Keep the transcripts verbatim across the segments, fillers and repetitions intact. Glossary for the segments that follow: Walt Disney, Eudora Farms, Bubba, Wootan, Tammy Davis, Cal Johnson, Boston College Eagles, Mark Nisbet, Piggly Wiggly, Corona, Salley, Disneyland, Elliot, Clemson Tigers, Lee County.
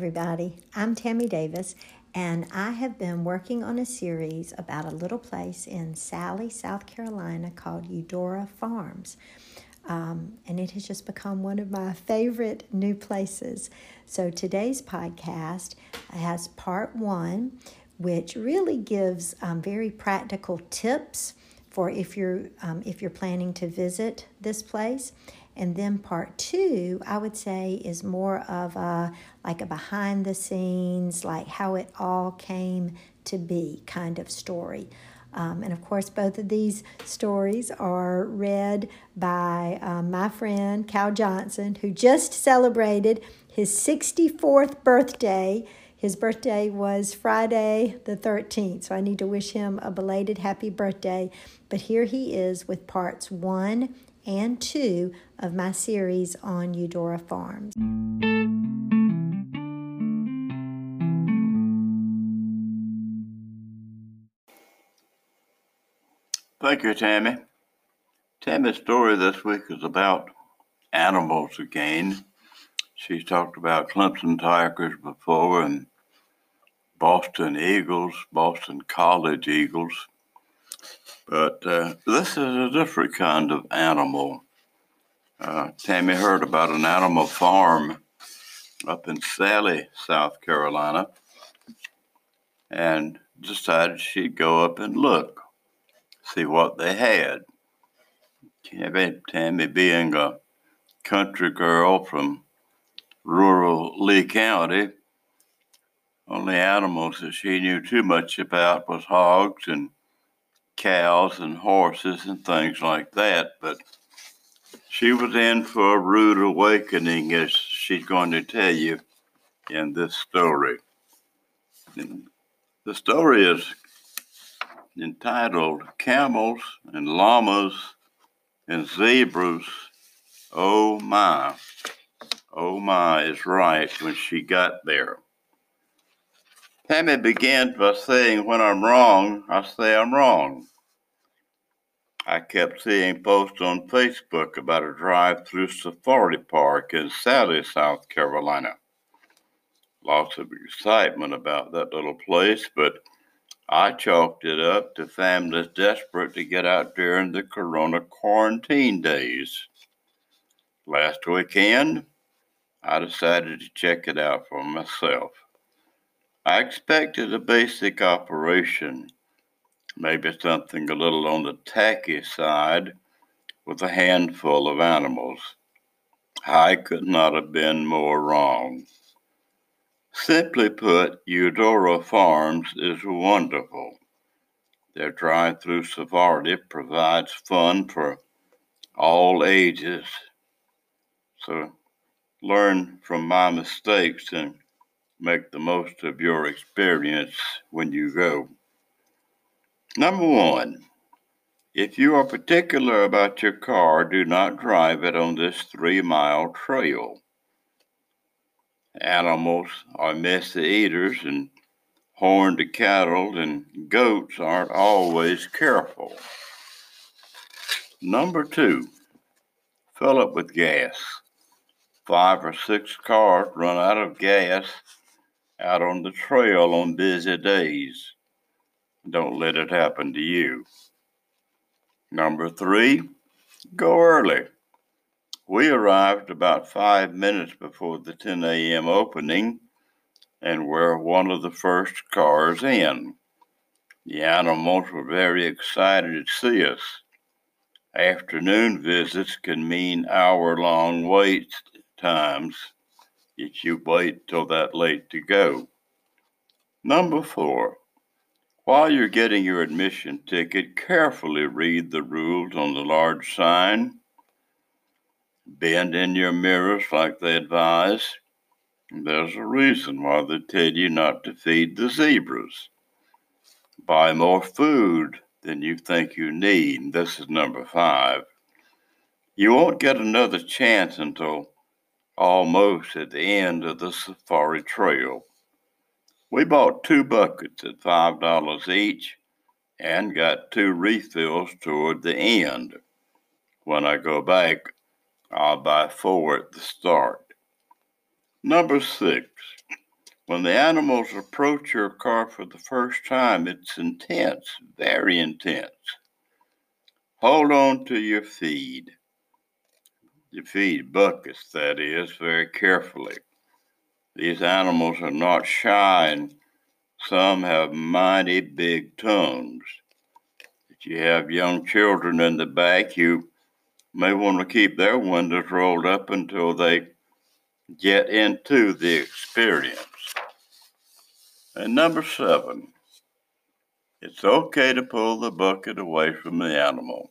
everybody. I'm Tammy Davis, and I have been working on a series about a little place in Salley, South Carolina called Eudora Farms. Um, and it has just become one of my favorite new places. So today's podcast has part one, which really gives um, very practical tips for if you're, um, if you're planning to visit this place. And then part two, I would say, is more of a like a behind the scenes, like how it all came to be kind of story. Um, and of course, both of these stories are read by uh, my friend Cal Johnson, who just celebrated his sixty-fourth birthday. His birthday was Friday the thirteenth, so I need to wish him a belated happy birthday. But here he is with parts one and two of my series on Eudora Farms. Thank you, Tammy. Tammy's story this week is about animals again. She's talked about Clemson Tigers before and Boston Eagles, Boston College Eagles. But uh, this is a different kind of animal. Uh, Tammy heard about an animal farm up in Salley, South Carolina, and decided she'd go up and look, see what they had. Tammy, Tammy being a country girl from rural Lee County, only animals that she knew too much about was hogs and cows and horses and things like that, but she was in for a rude awakening, as she's going to tell you in this story. And the story is entitled Camels and Llamas and Zebras, Oh My. Oh My is right when she got there. Tammy began by saying, when I'm wrong, I say I'm wrong. I kept seeing posts on Facebook about a drive-through safari park in Salley, South Carolina. Lots of excitement about that little place, but I chalked it up to families desperate to get out during the Corona quarantine days. Last weekend, I decided to check it out for myself. I expected a basic operation, maybe something a little on the tacky side with a handful of animals. I could not have been more wrong. Simply put, Eudora Farms is wonderful. Their drive-through safari provides fun for all ages. So learn from my mistakes and make the most of your experience when you go. Number one, if you are particular about your car, do not drive it on this three-mile trail. Animals are messy eaters, and horned cattle and goats aren't always careful. Number two, fill up with gas. Five or six cars run out of gas out on the trail on busy days. Don't let it happen to you. Number three, go early. We arrived about five minutes before the ten a.m. opening and were one of the first cars in. The animals were very excited to see us. Afternoon visits can mean hour-long waits times if you wait till that late to go. Number four, while you're getting your admission ticket, carefully read the rules on the large sign. Bend in your mirrors like they advise. There's a reason why they tell you not to feed the zebras. Buy more food than you think you need. This is number five. You won't get another chance until almost at the end of the safari trail. We bought two buckets at five dollars each and got two refills toward the end. When I go back, I'll buy four at the start. Number six, When the animals approach your car for the first time, it's intense, very intense. Hold on to your feed, your feed buckets, that is, very carefully. These animals are not shy, and some have mighty big tongues. If you have young children in the back, you may want to keep their windows rolled up until they get into the experience. And number seven, it's okay to pull the bucket away from the animal.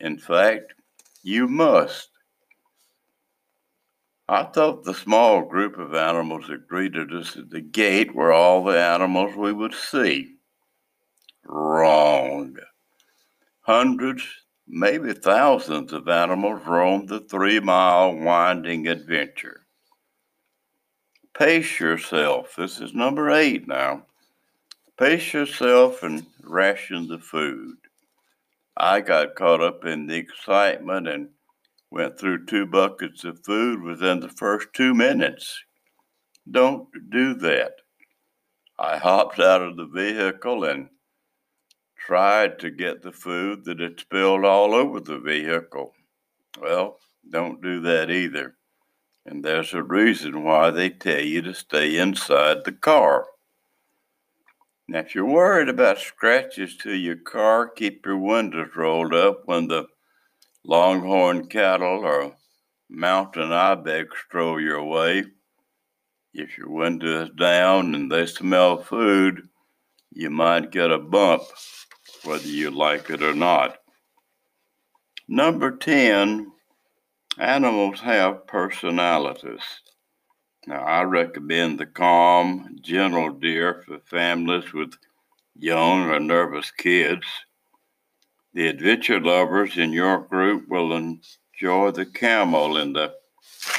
In fact, you must. I thought the small group of animals that greeted us at the gate were all the animals we would see. Wrong. Hundreds, maybe thousands of animals roamed the three-mile winding adventure. Pace yourself. This is number eight now. Pace yourself and ration the food. I got caught up in the excitement and went through two buckets of food within the first two minutes. Don't do that. I hopped out of the vehicle and tried to get the food that had spilled all over the vehicle. Well, don't do that either. And there's a reason why they tell you to stay inside the car. Now, if you're worried about scratches to your car, keep your windows rolled up when the longhorn cattle or mountain ibex stroll your way. If your window is down and they smell food, you might get a bump, whether you like it or not. Number ten. Animals have personalities. Now, I recommend the calm, gentle deer for families with young or nervous kids. The adventure lovers in your group will enjoy the camel and the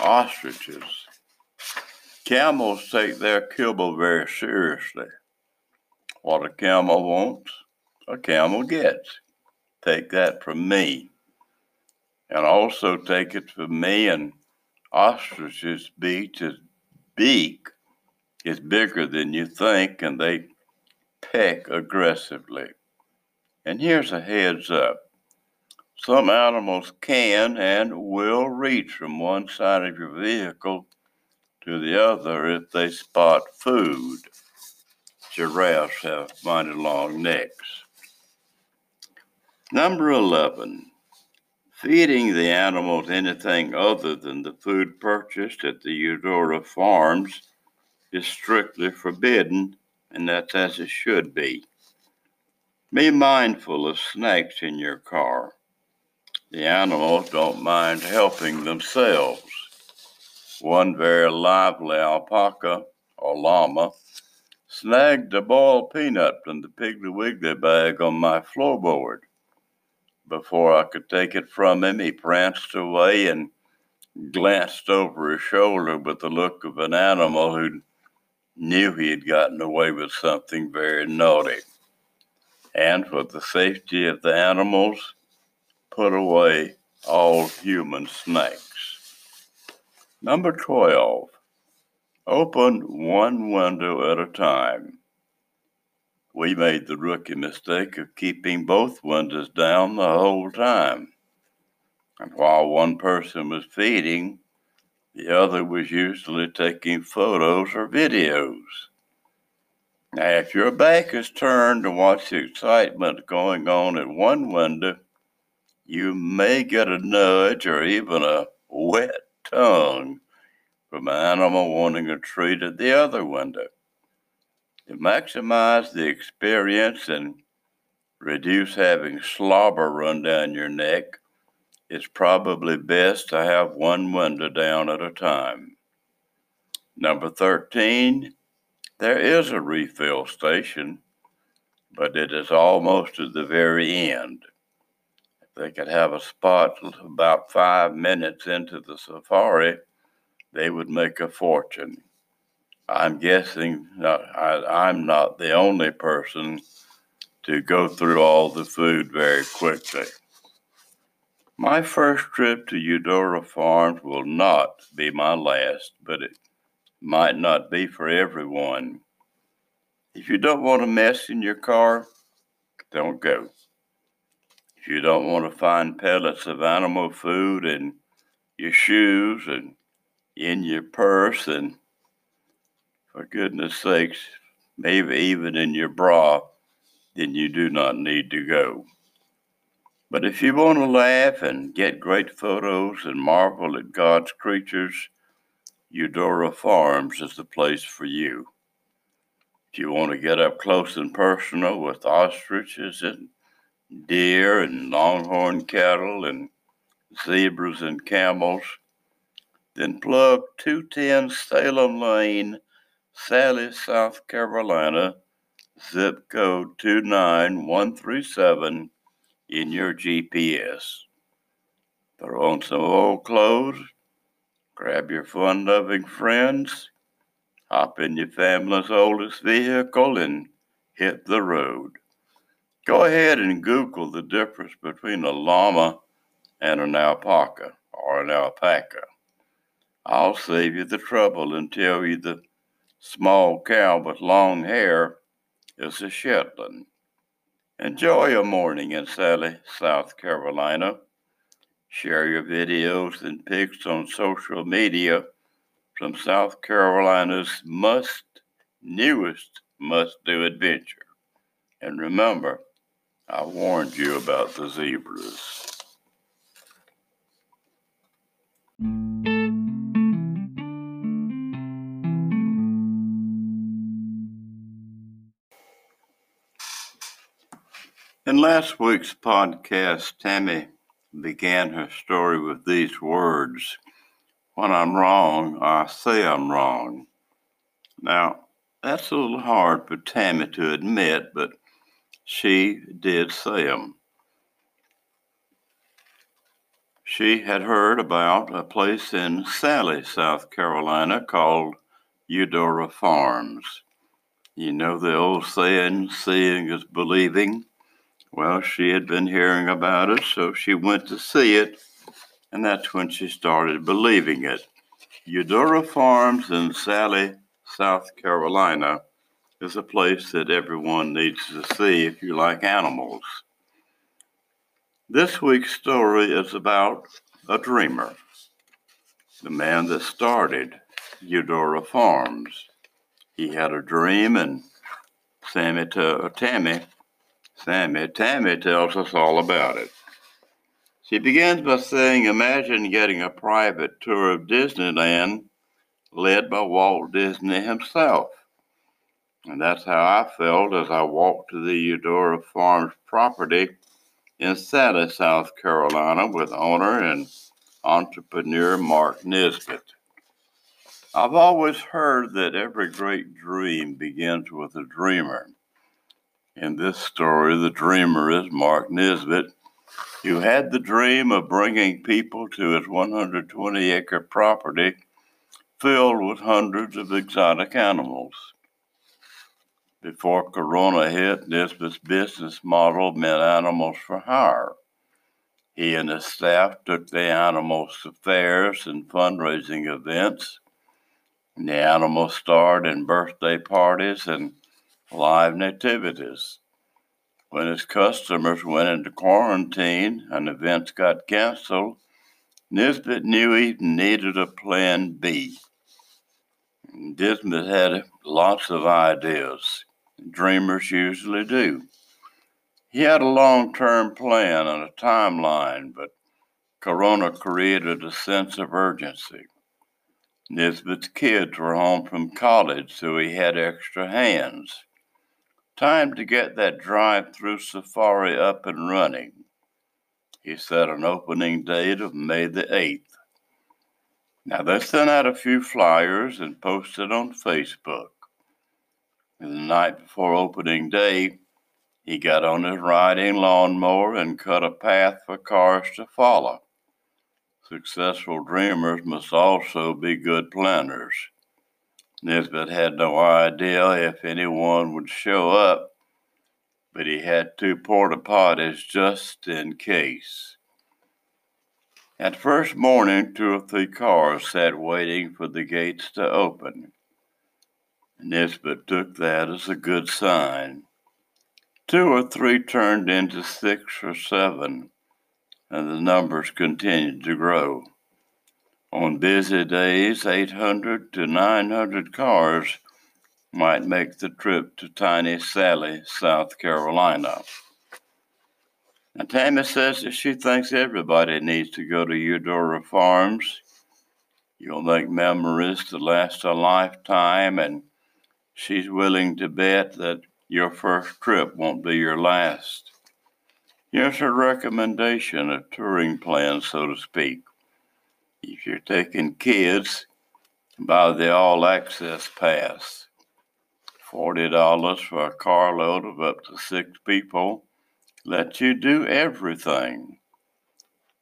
ostriches. Camels take their kibble very seriously. What a camel wants, a camel gets. Take that from me. And also take it from me, an ostrich's beak is, beak is bigger than you think, and they peck aggressively. And here's a heads up. Some animals can and will reach from one side of your vehicle to the other if they spot food. Giraffes have mighty long necks. Number eleven. Feeding the animals anything other than the food purchased at the Eudora Farms is strictly forbidden, and that's as it should be. Be mindful of snacks in your car. The animals don't mind helping themselves. One very lively alpaca, or llama, snagged a boiled peanut from the Piggly Wiggly bag on my floorboard. Before I could take it from him, he pranced away and glanced over his shoulder with the look of an animal who knew he had gotten away with something very naughty. And for the safety of the animals, put away all human snacks. Number twelve. Open one window at a time. We made the rookie mistake of keeping both windows down the whole time. And while one person was feeding, the other was usually taking photos or videos. Now, if your back is turned to watch the excitement going on at one window, you may get a nudge or even a wet tongue from an animal wanting a treat at the other window. To maximize the experience and reduce having slobber run down your neck, it's probably best to have one window down at a time. Number thirteen, there is a refill station, but it is almost at the very end. If they could have a spot about five minutes into the safari, they would make a fortune. I'm guessing not, I, I'm not the only person to go through all the food very quickly. My first trip to Eudora Farms will not be my last, but it might not be for everyone. If you don't want a mess in your car, don't go. If you don't want to find pellets of animal food in your shoes and in your purse and, for goodness sakes, maybe even in your bra, then you do not need to go. But if you want to laugh and get great photos and marvel at God's creatures, Eudora Farms is the place for you. If you want to get up close and personal with ostriches and deer and longhorn cattle and zebras and camels, then plug two ten Salem Lane, Salley, South Carolina, zip code two nine one three seven in your G P S. Throw on some old clothes, grab your fun-loving friends, hop in your family's oldest vehicle, and hit the road. Go ahead and Google the difference between a llama and an alpaca or an alpaca. I'll save you the trouble and tell you the small cow with long hair is a Shetland. Enjoy your morning in Salley, South Carolina. Share your videos and pics on social media from South Carolina's must, newest must-do adventure. And remember, I warned you about the zebras. In last week's podcast, Tammy began her story with these words, "When I'm wrong, I say I'm wrong." Now, that's a little hard for Tammy to admit, but she did say them. She had heard about a place in Salley, South Carolina called Eudora Farms. You know the old saying, seeing is believing. Well, she had been hearing about it, so she went to see it, and that's when she started believing it. Eudora Farms in Salley, South Carolina is a place that everyone needs to see if you like animals. This week's story is about a dreamer, the man that started Eudora Farms. He had a dream, and Sammy to, Tammy Sammy, Tammy tells us all about it. She begins by saying, imagine getting a private tour of Disneyland led by Walt Disney himself. And that's how I felt as I walked to the Eudora Farms property in Salley, South Carolina with owner and entrepreneur Mark Nisbet. I've always heard that every great dream begins with a dreamer. In this story, the dreamer is Mark Nisbet, who had the dream of bringing people to his one hundred twenty acre property filled with hundreds of exotic animals. Before Corona hit, Nisbet's business model meant animals for hire. He and his staff took the animals to fairs and fundraising events. The animals starred in birthday parties and live nativities. When his customers went into quarantine and events got canceled, Nisbet knew he needed a plan B. Nisbet had lots of ideas. Dreamers usually do. He had a long-term plan and a timeline, but Corona created a sense of urgency. Nisbet's kids were home from college, so he had extra hands. Time to get that drive-through safari up and running. He set an opening date of May the eighth. Now, they sent out a few flyers and posted on Facebook. The night before opening day, he got on his riding lawnmower and cut a path for cars to follow. Successful dreamers must also be good planners. Nisbet had no idea if anyone would show up, but he had two porta potties just in case. At first morning, two or three cars sat waiting for the gates to open. Nisbet took that as a good sign. Two or three turned into six or seven, and the numbers continued to grow. On busy days, eight hundred to nine hundred cars might make the trip to tiny Salley, South Carolina. Now, Tammy says that she thinks everybody needs to go to Eudora Farms. You'll make memories to last a lifetime, and she's willing to bet that your first trip won't be your last. Here's her recommendation, a touring plan, so to speak. If you're taking kids, buy the all-access pass. forty dollars for a carload of up to six people lets you do everything.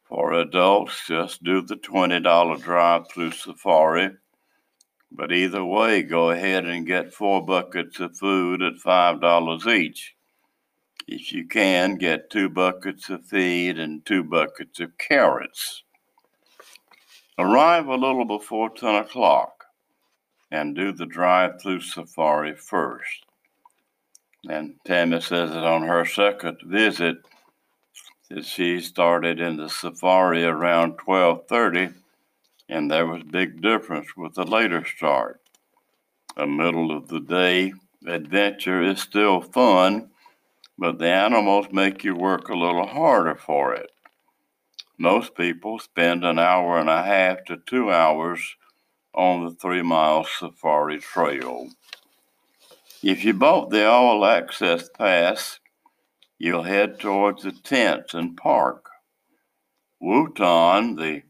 For adults, just do the twenty dollars drive-through safari. But either way, go ahead and get four buckets of food at five dollars each. If you can, get two buckets of feed and two buckets of carrots. Arrive a little before ten o'clock and do the drive-through safari first. And Tammy says that on her second visit, that she started in the safari around twelve thirty, and there was a big difference with the later start. A middle-of-the-day adventure is still fun, but the animals make you work a little harder for it. Most people spend an hour and a half to two hours on the three-mile safari trail. If you bought the all-access pass, you'll head towards the tents and park. Wootan, the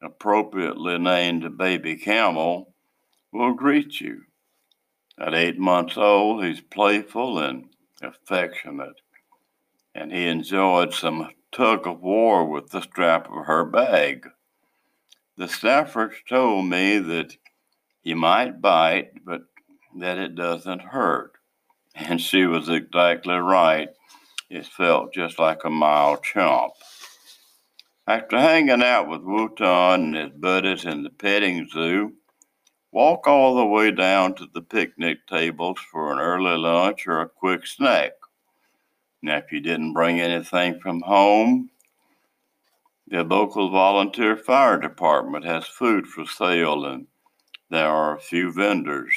appropriately named baby camel, will greet you. At eight months old, he's playful and affectionate, and he enjoyed some tug-of-war with the strap of her bag. The staffers told me that he might bite, but that it doesn't hurt. And she was exactly right. It felt just like a mild chomp. After hanging out with Wootan and his buddies in the petting zoo, walk all the way down to the picnic tables for an early lunch or a quick snack. Now, if you didn't bring anything from home, the local volunteer fire department has food for sale, and there are a few vendors.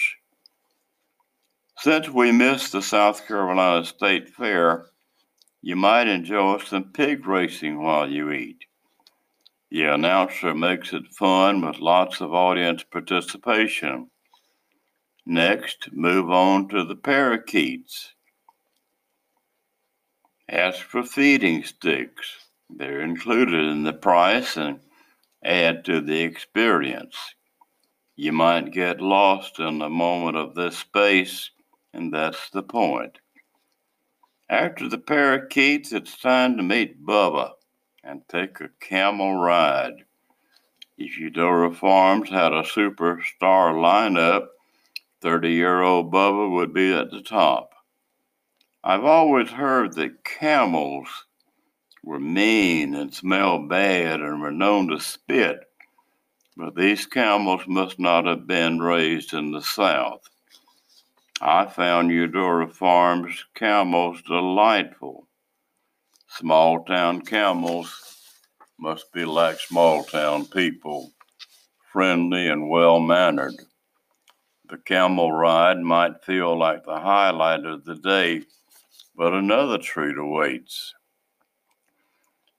Since we missed the South Carolina State Fair, you might enjoy some pig racing while you eat. The announcer makes it fun with lots of audience participation. Next, move on to the parakeets. As for feeding sticks, they're included in the price and add to the experience. You might get lost in the moment of this space, and that's the point. After the parakeets, it's time to meet Bubba and take a camel ride. If Eudora Farms had a superstar lineup, thirty-year-old Bubba would be at the top. I've always heard that camels were mean and smelled bad and were known to spit, but these camels must not have been raised in the South. I found Eudora Farms camels delightful. Small-town camels must be like small-town people, friendly and well-mannered. The camel ride might feel like the highlight of the day, but another treat awaits.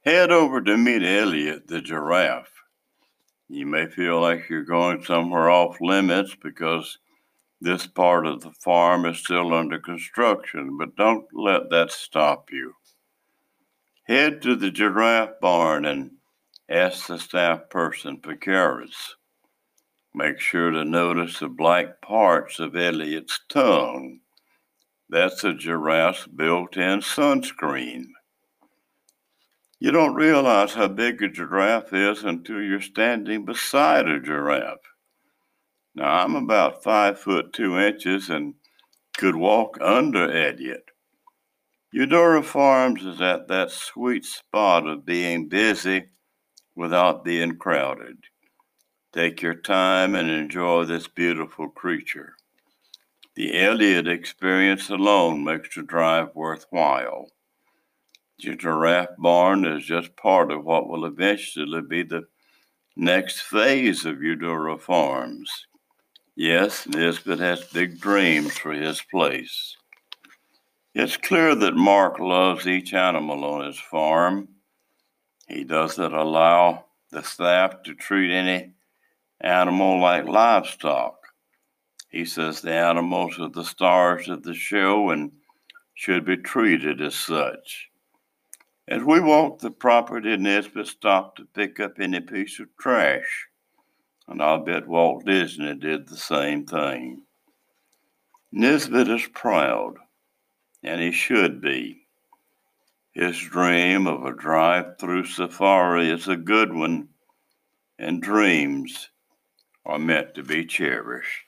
Head over to meet Elliot, the giraffe. You may feel like you're going somewhere off limits because this part of the farm is still under construction, but don't let that stop you. Head to the giraffe barn and ask the staff person for carrots. Make sure to notice the black parts of Elliot's tongue. That's a giraffe's built-in sunscreen. You don't realize how big a giraffe is until you're standing beside a giraffe. Now, I'm about five foot two inches and could walk under Elliot. Eudora Farms is at that sweet spot of being busy without being crowded. Take your time and enjoy this beautiful creature. The Elliot experience alone makes the drive worthwhile. The giraffe barn is just part of what will eventually be the next phase of Eudora Farms. Yes, Nisbet has big dreams for his place. It's clear that Mark loves each animal on his farm. He doesn't allow the staff to treat any animal like livestock. He says the animals are the stars of the show and should be treated as such. As we walk the property, Nisbet stopped to pick up any piece of trash, and I'll bet Walt Disney did the same thing. Nisbet is proud, and he should be. His dream of a drive-through safari is a good one, and dreams are meant to be cherished.